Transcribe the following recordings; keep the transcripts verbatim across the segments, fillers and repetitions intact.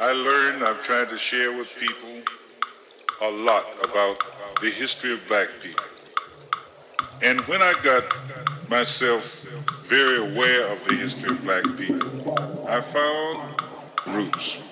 I learned, I've tried to share with people a lot about the history of black people. And when I got myself very aware of the history of black people, I found roots.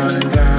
Pretending that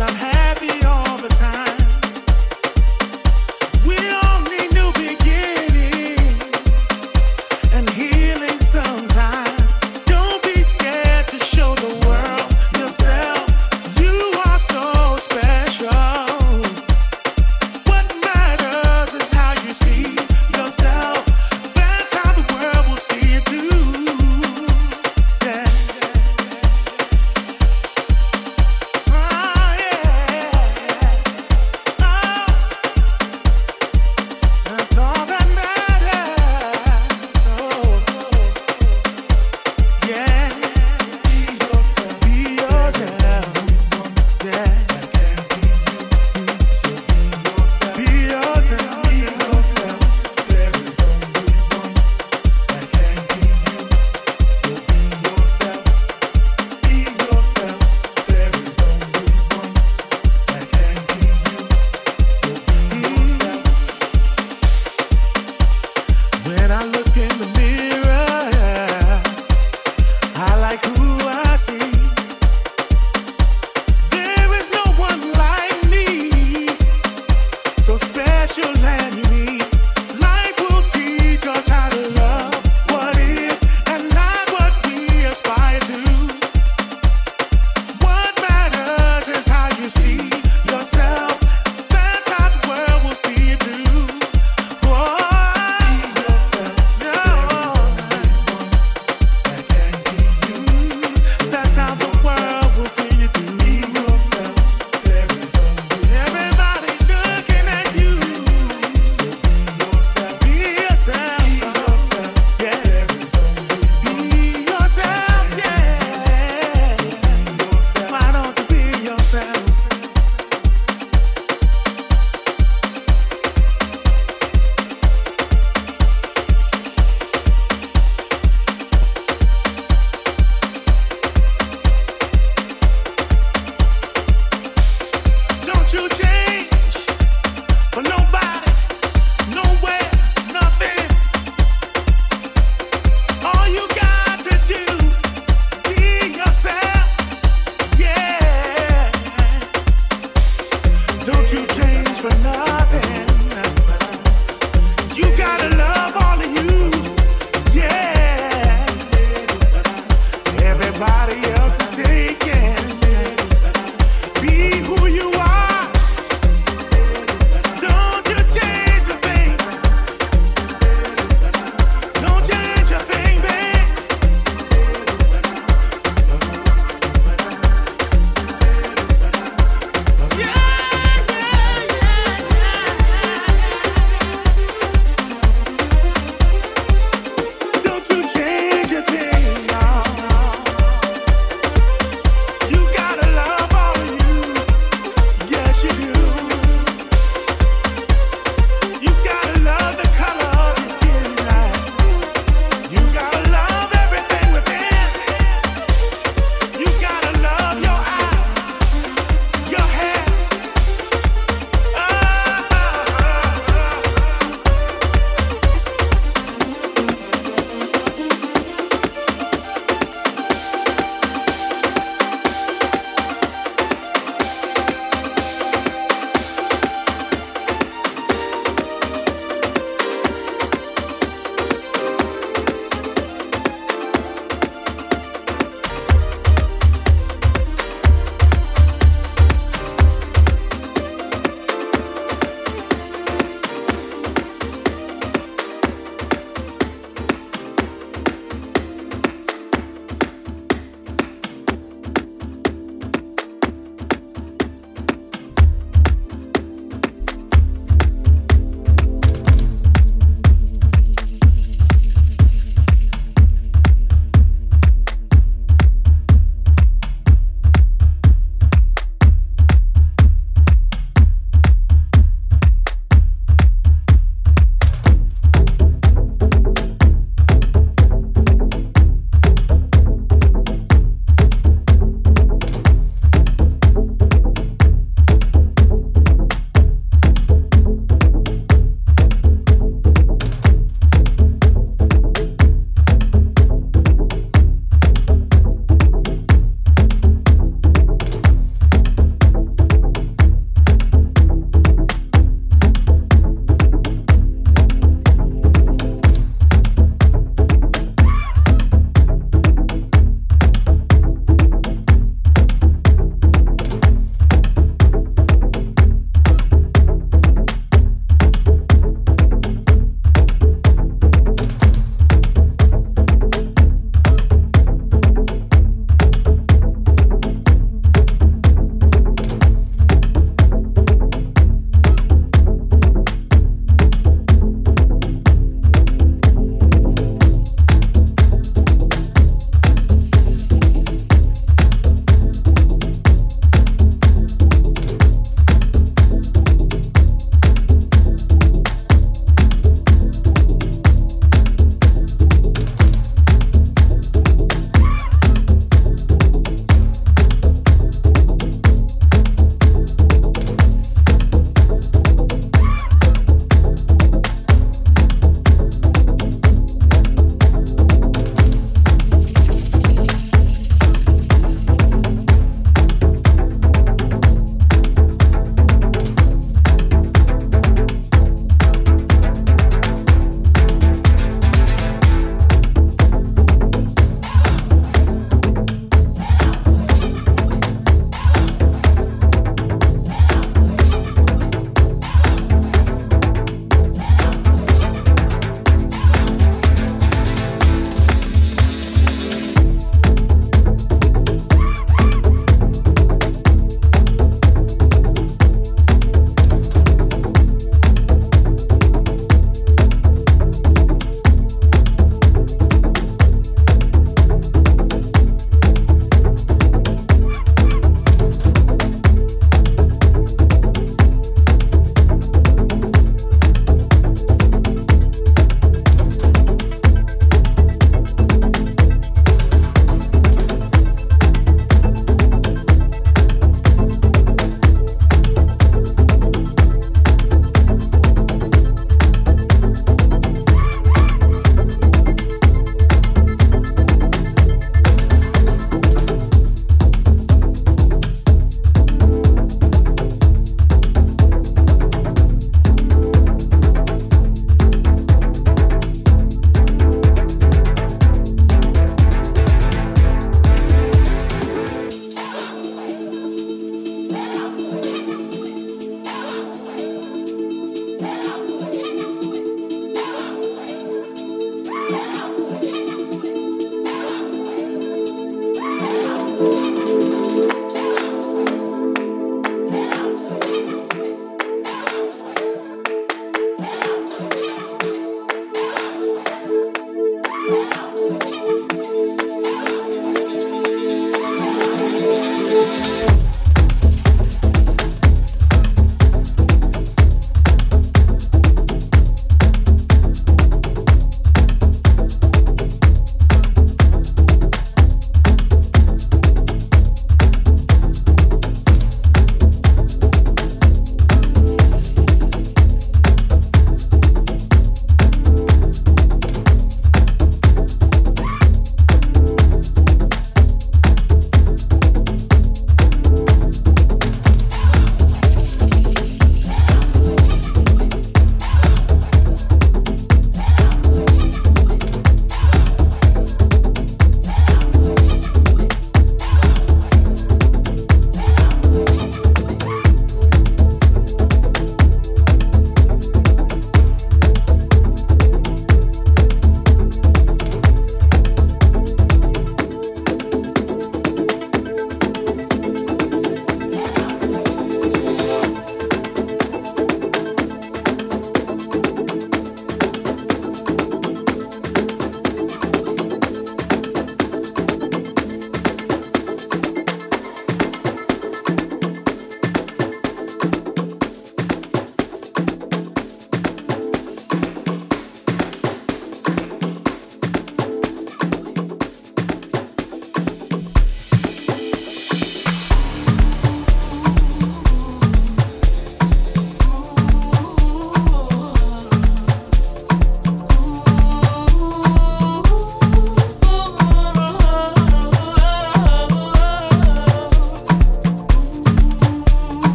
I'm happy all the time,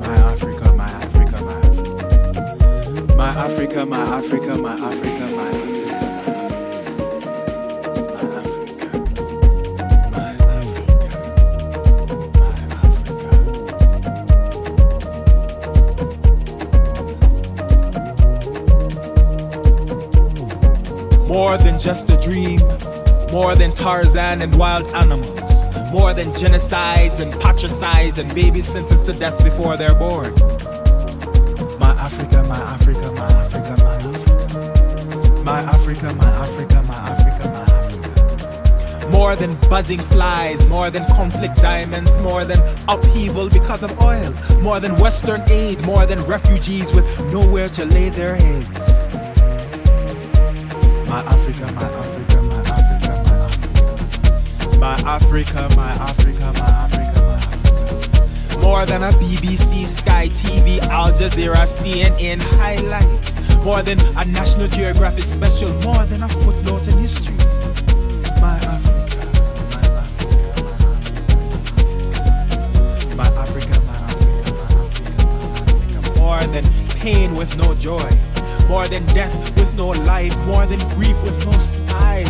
my Africa, my Africa, my Africa. My Africa, my Africa, my Africa, my Africa. More than just a dream, more than Tarzan and wild animals, more than genocides and patricides and babies sentenced to death before they're born. My Africa, my Africa, my Africa, my Africa. My Africa, my Africa, my Africa, my Africa. More than buzzing flies, more than conflict diamonds, more than upheaval because of oil, more than Western aid, more than refugees with nowhere to lay their heads. My Africa, my Africa, my Africa, my Africa. My Africa, my Africa, my Africa, my Africa. More than a B B C, Sky T V, Al Jazeera, C N N highlight. More than a National Geographic special. More than a footnote in history. My Africa, my Africa, my Africa, my Africa, my Africa, my Africa, my Africa. More than pain with no joy. More than death with no life, more than grief with no smile.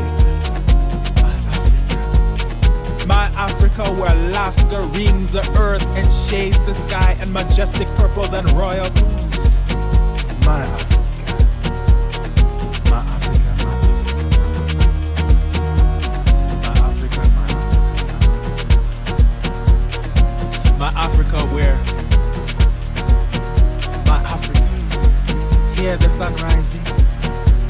My Africa, my Africa, where laughter reams the earth and shades the sky and majestic purples and royal blues. My Africa, my Africa, my Africa, my Africa, my Africa, my Africa, where. Hear the sun rising,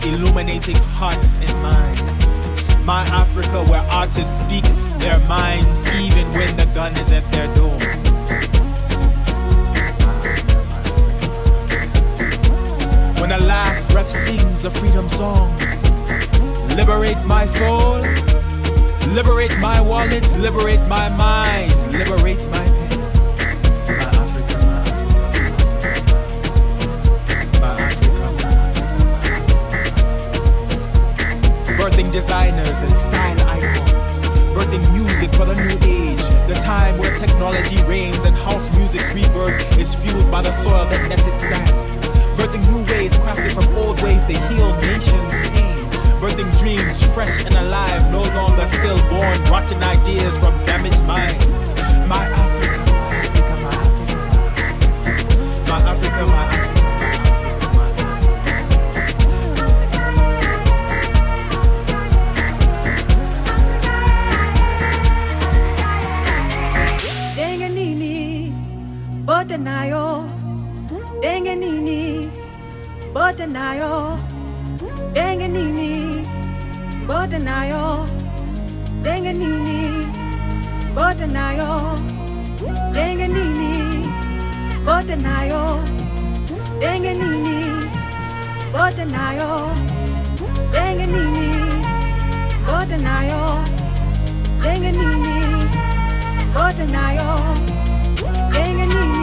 illuminating hearts and minds. My Africa, where artists speak their minds, even when the gun is at their door. When the last breath sings a freedom song, liberate my soul, liberate my wallets, liberate my mind, liberate my. Birthing designers and style icons, birthing music for the new age, the time where technology reigns and house music's rebirth is fueled by the soil that lets it stand. Birthing new ways crafted from old ways to heal nations' pain. Birthing dreams fresh and alive, no longer stillborn, rotten ideas from damaged minds. My Africa, my Africa, my Africa. My Africa, my Africa. Botenayo, Denganini, Botenayo, Denganini, Botenayo, Denganini, Botenayo, Denganini, Botenayo, Denganini, Botenayo, Denganini, Botenayo, Denganini, Botenayo, Denganini.